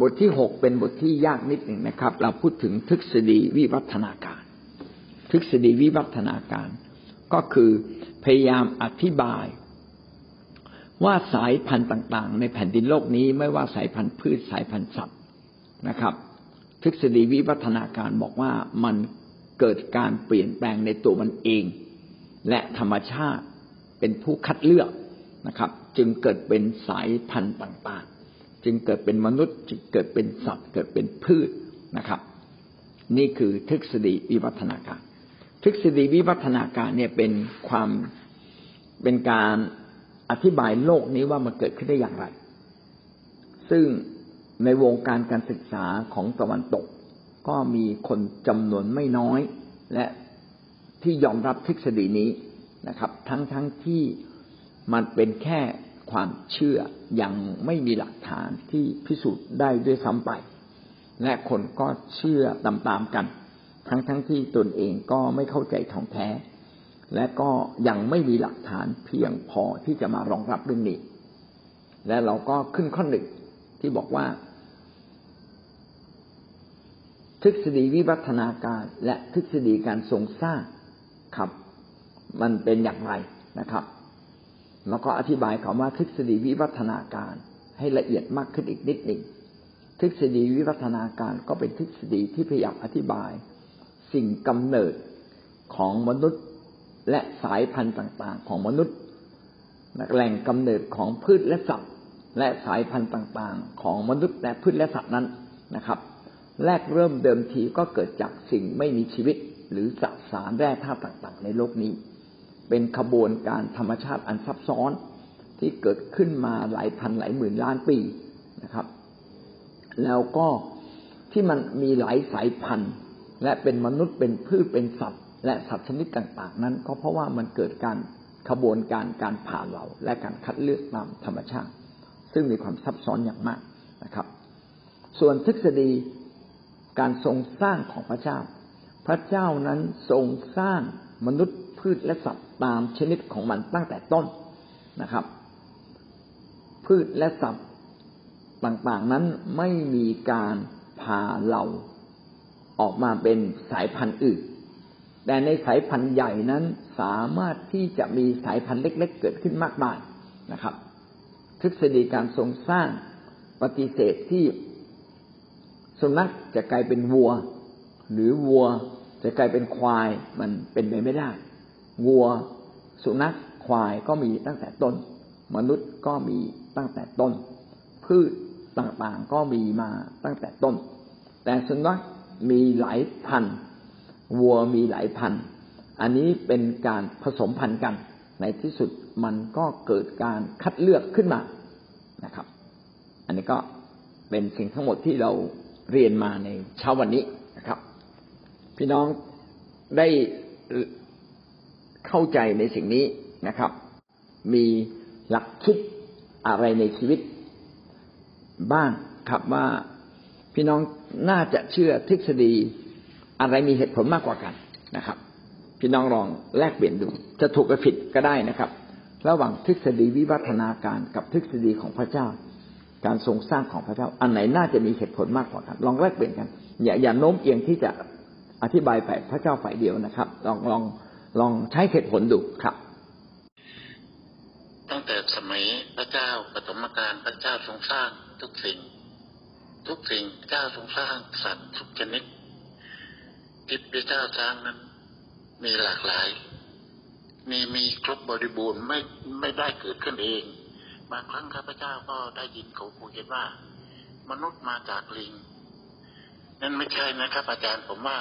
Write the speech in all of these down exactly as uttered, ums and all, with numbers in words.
บทที่หกเป็นบทที่ยากนิดหนึ่งนะครับเราพูดถึงทฤษฎีวิวัฒนาการทฤษฎีวิวัฒนาการก็คือพยายามอธิบายว่าสายพันธุ์ต่างๆในแผ่นดินโลกนี้ไม่ว่าสายพันธุ์พืชสายพันธุ์สัตว์นะครับทฤษฎีวิวัฒนาการบอกว่ามันเกิดการเปลี่ยนแปลงในตัวมันเองและธรรมชาติเป็นผู้คัดเลือกนะครับจึงเกิดเป็นสายพันธุ์ต่างๆจึงเกิดเป็นมนุษย์จึงเกิดเป็นสัตว์เกิดเป็นพืชนะครับนี่คือทฤษฎีวิวัฒนาการทฤษฎีวิวัฒนาการเนี่ยเป็นความเป็นการอธิบายโลกนี้ว่ามันเกิดขึ้นได้อย่างไรซึ่งในวงการการศึกษาของตะวันตกก็มีคนจำนวนไม่น้อยและที่ยอมรับทฤษฎีนี้นะครับทั้งๆ ท, ที่มันเป็นแค่ความเชื่อยังไม่มีหลักฐานที่พิสูจน์ได้ด้วยซ้ำไปและคนก็เชื่อตามๆกันทั้งๆ ท, ที่ตนเองก็ไม่เข้าใจท่องแท้และก็ยังไม่มีหลักฐานเพียงพอที่จะมารองรับเรื่องนี้และเราก็ขึ้นข้อหนึ่งที่บอกว่าทฤษฎีวิวัฒนาการและทฤษฎีการทรงสร้างครับมันเป็นอย่างไรนะครับแล้วก็อธิบายคำว่าทฤษฎีวิวัฒนาการให้ละเอียดมากขึ้นอีกนิดหนึ่งทฤษฎีวิวัฒนาการก็เป็นทฤษฎีที่พยายามอธิบายสิ่งกำเนิดของมนุษย์และสายพันธุ์ต่างๆของมนุษย์แหล่งกำเนิดของพืชและสัตว์และสายพันธุ์ต่างๆของมนุษย์และพืชและสัตว์นั้นนะครับแรกเริ่มเดิมทีก็เกิดจากสิ่งไม่มีชีวิตหรือสสารแร่ธาตุต่างๆในโลกนี้เป็นขบวนการธรรมชาติอันซับซ้อนที่เกิดขึ้นมาหลายพันหลายหมื่นล้านปีนะครับแล้วก็ที่มันมีหลายสายพันธุ์และเป็นมนุษย์เป็นพืชเป็นสัตว์และสัตว์ชนิดต่างๆนั้นก็เพราะว่ามันเกิดการขบวนการการผ่าเหลาและการคัดเลือกตามธรรมชาติซึ่งมีความซับซ้อนอย่างมากนะครับส่วนทฤษฎีการทรงสร้างของพระเจ้าพระเจ้านั้นทรงสร้างมนุษย์พืชและสัตว์ตามชนิดของมันตั้งแต่ต้นนะครับพืชและสัตว์ต่างๆนั้นไม่มีการผ่าเหลาออกมาเป็นสายพันธุ์อื่นแต่ในสายพันธุ์ใหญ่นั้นสามารถที่จะมีสายพันธุ์เล็กๆเกิดขึ้นมากมายนะครับทฤษฎีการทรงสร้างปฏิเสธที่สุนัขจะกลายเป็นวัวหรือวัวจะกลายเป็นควายมันเป็นไปไม่ได้วัวสุนัขควายก็มีตั้งแต่ต้นมนุษย์ก็มีตั้งแต่ต้นพืชต่างๆก็มีมาตั้งแต่ต้นแต่สุนัขมีหลายพันวัวมีหลายพันอันนี้เป็นการผสมพันธุ์กันในที่สุดมันก็เกิดการคัดเลือกขึ้นมานะครับอันนี้ก็เป็นสิ่งทั้งหมดที่เราเรียนมาในเช้าวันนี้นะครับพี่น้องได้เข้าใจในสิ่งนี้นะครับมีหลักคิดอะไรในชีวิตบ้างครับว่าพี่น้องน่าจะเชื่อทฤษฎีอะไรมีเหตุผลมากกว่ากันนะครับพี่น้องลองแลกเปลี่ยนดูจะถูกกับผิดก็ได้นะครับระหว่างทฤษฎีวิวัฒนาการกับทฤษฎีของพระเจ้าการทรงสร้างของพระเจ้าอันไหนน่าจะมีเหตุผลมากกว่ากันลองแลกเปลี่ยนกันอย่าอย่าโน้มเอียงที่จะอธิบายฝ่ายพระเจ้าฝ่ายเดียวนะครับลองลองลองใช้เหตุผลดูครับตั้งแต่สมัยพระเจ้าปฐมกาลพระเจ้าทรงสร้างทุกสิ่งทุกสิ่งพระเจ้าทรงสร้างสัตว์ทุกชนิดที่พระเจ้าสร้างนั้นมีหลากหลายมีมีครบบริบูรณ์ไม่ไม่ได้เกิดขึ้นเองบางครั้งข้าพเจ้าก็ได้ยินเขาพูดกันว่ามนุษย์มาจากลิงนั่นไม่ใช่นะครับอาจารย์ผมว่า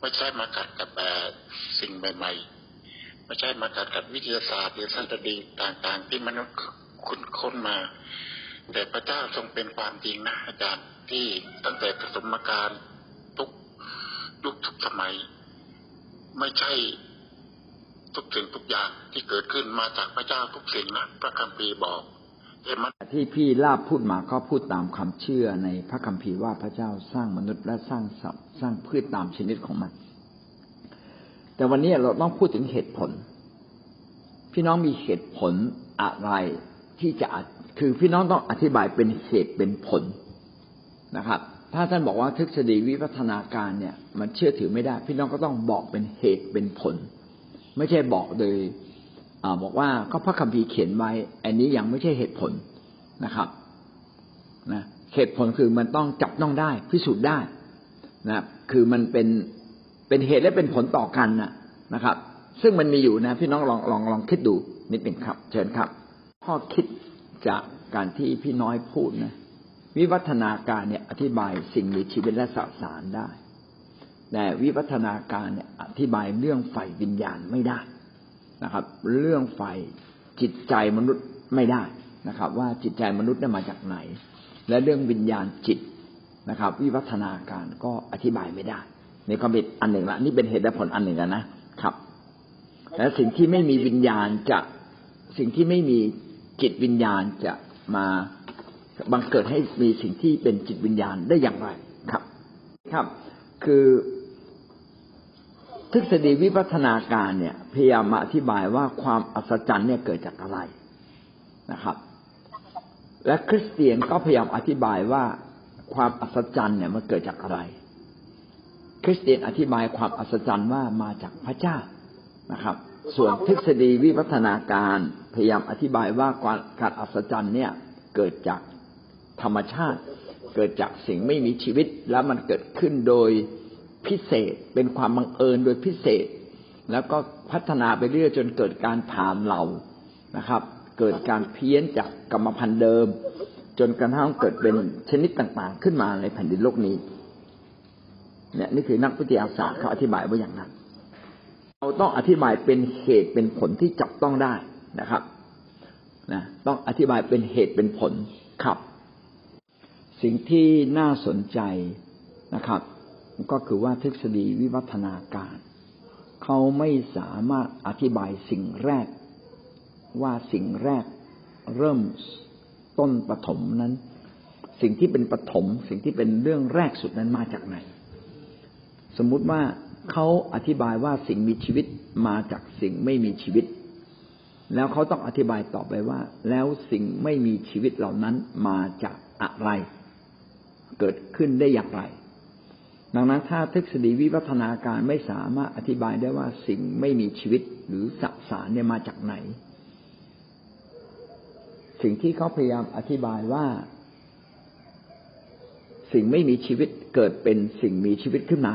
ไม่ใช่มากัดกับสิ่งใหม่ๆไม่ใช่มากัดกับวิทยาศาสตร์หรือทฤษฎีต่างๆที่มนุษย์คุ้นค้นมาแต่พระเจ้าทรงเป็นความจริงนะอาจารย์ที่ตั้งแต่ปฐมกาลทุกยุคทุกสมัยไม่ใช่ทุกสิ่งทุกอย่างที่เกิดขึ้นมาจากพระเจ้าทุกสิ่งนะพระคัมภีร์บอกที่พี่ลาบพูดมาก็พูดตามความเชื่อในพระคัมภีร์ว่าพระเจ้าสร้างมนุษย์และสร้างสัตว์สร้างพืชตามชนิดของมันแต่วันนี้เราต้องพูดถึงเหตุผลพี่น้องมีเหตุผลอะไรที่จะคือพี่น้องต้องอธิบายเป็นเหตุเป็นผล นะครับถ้าท่านบอกว่าทฤษฎีวิวัฒนาการเนี่ยมันเชื่อถือไม่ได้พี่น้องก็ต้องบอกเป็นเหตุเป็นผลไม่ใช่บอกโดยบอกว่าก็พระคัมภีร์เขียนไว้อันนี้ยังไม่ใช่เหตุผลนะครับนะเหตุผลคือมันต้องจับต้องได้พิสูจน์ได้นะคือมันเป็นเป็นเหตุและเป็นผลต่อกันนะนะครับซึ่งมันมีอยู่นะพี่น้องลองลองลองคิดดูนิดหนึ่งครับเชิญครับข้อคิดจากการที่พี่น้อยพูดนะวิวัฒนาการเนี่ยอธิบายสิ่งมีชีวิตและสสารได้แต่วิวัฒนาการเนี่ยอธิบายเรื่องฝ่ายวิญญาณไม่ได้นะครับเรื่องฝ่ายจิตใจมนุษย์ไม่ได้นะครับว่าจิตใจมนุษย์ได้มาจากไหนและเรื่องวิญญาณจิตนะครับวิวัฒนาการก็อธิบายไม่ได้นี่ก็เป็นอันหนึ่งละนี่เป็นเหตุและผลอันหนึ่งแล้วนะครับและสิ่งที่ไม่มีวิญญาณจะสิ่งที่ไม่มีจิตวิญญาณจะมาบังเกิดให้มีสิ่งที่เป็นจิตวิญญาณได้อย่างไรครับครับคือทฤษฎีวิวัฒนาการเนี่ยพยายามมาอธิบายว่าความอัศจรรย์เนี่ยเกิดจากอะไรนะครับและคริสเตียนก็พยายามอธิบายว่าความอัศจรรย์เนี่ยมันเกิดจากอะไรคริสเตียนอธิบายความอัศจรรย์ว่ามาจากพระเจ้านะครับส่วนทฤษฎีวิวัฒนาการพยายามอธิบายว่าการอัศจรรย์เนี่ยเกิดจากธรรมชาติเกิดจากสิ่งไม่มีชีวิตแล้วมันเกิดขึ้นโดยพิเศษเป็นความบังเอิญโดยพิเศษแล้วก็พัฒนาไปเรื่อยจนเกิดการผ่านเหล่านะครับเกิดการเพี้ยนจากกรรมพันธุ์เดิมจนกระทั่งเกิดเป็นชนิดต่างๆขึ้นมาในแผ่นดินโลกนี้เนี่ยนี่คือนักวิทยาศาสตร์เขาอธิบายไว้อย่างนั้นเราต้องอธิบายเป็นเหตุเป็นผลที่จับต้องได้นะครับนะต้องอธิบายเป็นเหตุเป็นผลครับสิ่งที่น่าสนใจนะครับก็คือว่าทฤษฎีวิวัฒนาการเขาไม่สามารถอธิบายสิ่งแรกว่าสิ่งแรกเริ่มต้นปฐมนั้นสิ่งที่เป็นปฐมสิ่งที่เป็นเรื่องแรกสุดนั้นมาจากไหนสมมุติว่าเขาอธิบายว่าสิ่งมีชีวิตมาจากสิ่งไม่มีชีวิตแล้วเขาต้องอธิบายต่อไปว่าแล้วสิ่งไม่มีชีวิตเหล่านั้นมาจากอะไรเกิดขึ้นได้อย่างไรดังนั้นถ้าทฤษฎีวิวัฒนาการไม่สามารถอธิบายได้ว่าสิ่งไม่มีชีวิตหรือสสารเนี่ยมาจากไหนสิ่งที่เขาพยายามอธิบายว่าสิ่งไม่มีชีวิตเกิดเป็นสิ่งมีชีวิตขึ้นมา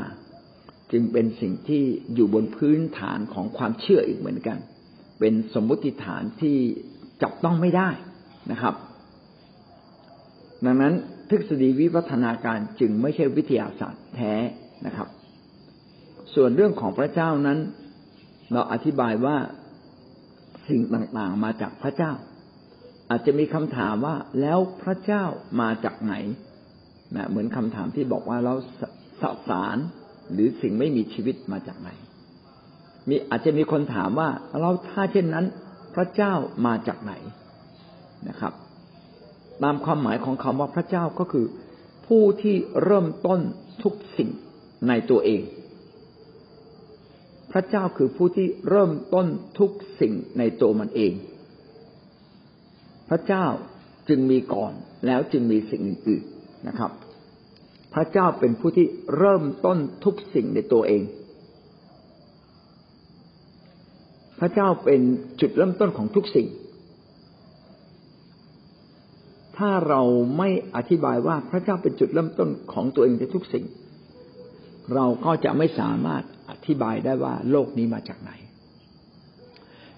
จึงเป็นสิ่งที่อยู่บนพื้นฐานของความเชื่ออีกเหมือนกันเป็นสมมติฐานที่จับต้องไม่ได้นะครับดังนั้นทฤษฎีวิวัฒนาการจึงไม่ใช่วิทยาศาสตร์แท้นะครับส่วนเรื่องของพระเจ้านั้นเราอธิบายว่าสิ่งต่างๆมาจากพระเจ้าอาจจะมีคำถามว่าแล้วพระเจ้ามาจากไหนนะเหมือนคำถามที่บอกว่าแล้วสสารหรือสิ่งไม่มีชีวิตมาจากไหนมีอาจจะมีคนถามว่าแล้วถ้าเช่นนั้นพระเจ้ามาจากไหนนะครับตามความหมายของคำว่าพระเจ้าก็คือผู้ที่เริ่มต้นทุกสิ่งในตัวเองพระเจ้าคือผู้ที่เริ่มต้นทุกสิ่งในตัวมันเองพระเจ้าจึงมีก่อนแล้วจึงมีสิ่งอื่นๆนะครับพระเจ้าเป็นผู้ที่เริ่มต้นทุกสิ่งในตัวเองพระเจ้าเป็นจุดเริ่มต้นของทุกสิ่งถ้าเราไม่อธิบายว่าพระเจ้าเป็นจุดเริ่มต้นของตัวเองในทุกสิ่งเราก็จะไม่สามารถอธิบายได้ว่าโลกนี้มาจากไหน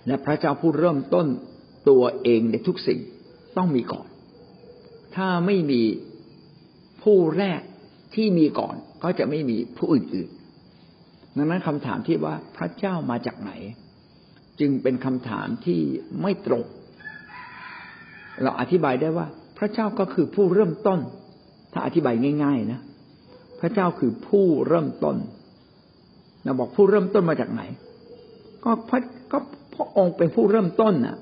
และพระเจ้าผู้เริ่มต้นตัวเองในทุกสิ่งต้องมีก่อนถ้าไม่มีผู้แรกที่มีก่อนก็จะไม่มีผู้อื่นๆดังนั้นคำถามที่ว่าพระเจ้ามาจากไหนจึงเป็นคำถามที่ไม่ตรงเราอธิบายได้ว่าพระเจ้าก็คือผู้เริ่มต้นถ้าอธิบายง่ายๆนะพระเจ้าคือผู้เริ่มต้นเราบอกผู้เริ่มต้นมาจากไหนก็พระก็พระองค์เป็นผู้เริ่มต้นน่ะ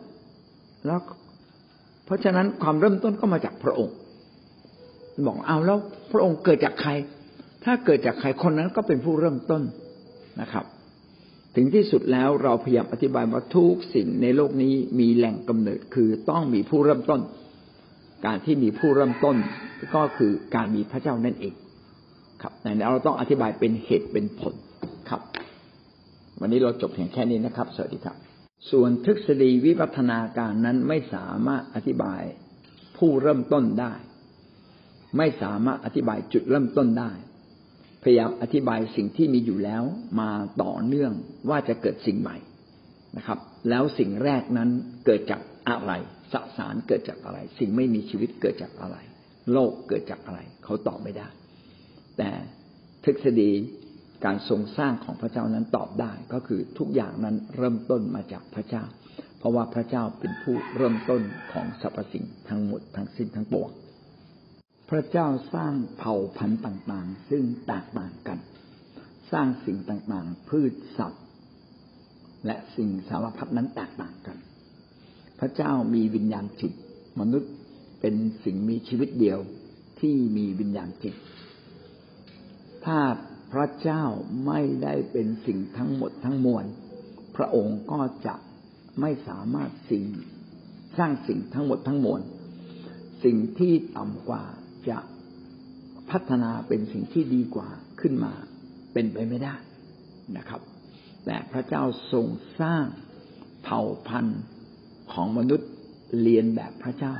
แล้วเพราะฉะนั้นความเริ่มต้นก็มาจากพระองค์บอกเอาแล้วพระองค์เกิดจากใครถ้าเกิดจากใครคนนั้นก็เป็นผู้เริ่มต้นนะครับถึงที่สุดแล้วเราพยายามอธิบายว่าทุกสิ่งในโลกนี้มีแหล่งกำเนิดคือต้องมีผู้เริ่มต้น การที่มีผู้เริ่มต้นก็คือการมีพระเจ้านั่นเองครับในนั้นเราต้องอธิบายเป็นเหตุเป็นผลครับวันนี้เราจบเพียงแค่นี้นะครับสวัสดีครับส่วนทฤษฎีวิวัฒนาการนั้นไม่สามารถอธิบายผู้เริ่มต้นได้ไม่สามารถอธิบายจุดเริ่มต้นได้พยายามอธิบายสิ่งที่มีอยู่แล้วมาต่อเนื่องว่าจะเกิดสิ่งใหม่นะครับแล้วสิ่งแรกนั้นเกิดจากอะไรสสารเกิดจากอะไรสิ่งไม่มีชีวิตเกิดจากอะไรโลกเกิดจากอะไรเขาตอบไม่ได้แต่ทฤษฎีการทรงสร้างของพระเจ้านั้นตอบได้ก็คือทุกอย่างนั้นเริ่มต้นมาจากพระเจ้าเพราะว่าพระเจ้าเป็นผู้เริ่มต้นของสรรพสิ่งทั้งหมดทั้งสิ้นทั้งปวงพระเจ้าสร้างเผ่าพันธุ์ต่างๆซึ่งแตกต่างกันสร้างสิ่งต่างๆพืชสัตว์และสิ่งสารพัดนั้นแตกต่างกันพระเจ้ามีวิญญาณจิตมนุษย์เป็นสิ่งมีชีวิตเดียวที่มีวิญญาณจิตถ้าพระเจ้าไม่ได้เป็นสิ่งทั้งหมดทั้งมวลพระองค์ก็จะไม่สามารถสิ่งสร้างสิ่งทั้งหมดทั้งมวลสิ่งที่ต่ำกว่าจะพัฒนาเป็นสิ่งที่ดีกว่าขึ้นมาเป็นไปไม่ได้นะครับแต่พระเจ้าทรงสร้างเผ่าพันธุ์ของมนุษย์เรียนแบบพระเจ้า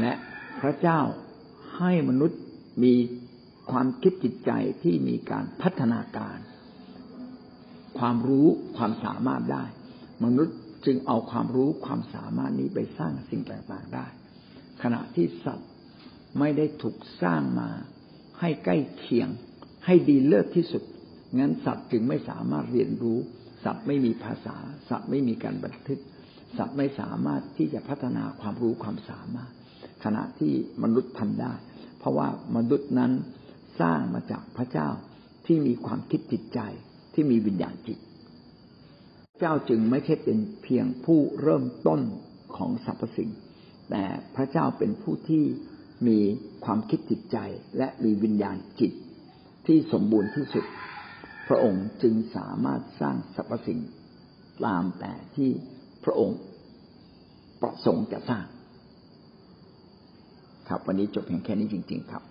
และพระเจ้าให้มนุษย์มีความคิดจิตใจที่มีการพัฒนาการความรู้ความสามารถได้มนุษย์จึงเอาความรู้ความสามารถนี้ไปสร้างสิ่งต่างๆได้ขณะที่สัตว์ไม่ได้ถูกสร้างมาให้ใกล้เคียงให้ดีเลิศที่สุดงั้นสัตว์จึงไม่สามารถเรียนรู้สัตว์ไม่มีภาษาสัตว์ไม่มีการบันทึกสัตว์ไม่สามารถที่จะพัฒนาความรู้ความสามารถขณะที่มนุษย์ทำได้เพราะว่ามนุษย์นั้นสร้างมาจากพระเจ้าที่มีความคิดจิตใจที่มีวิญญาณจิตเจ้าจึงไม่ใช่เป็นเพียงผู้เริ่มต้นของสรรพสิ่งแต่พระเจ้าเป็นผู้ที่มีความคิดจิตใจและมีวิญญาณจิตที่สมบูรณ์ที่สุดพระองค์จึงสามารถสร้างสรรพสิ่งตามแต่ที่พระองค์ประสงค์จะสร้างครับวันนี้จบเพียงแค่นี้จริงๆครับ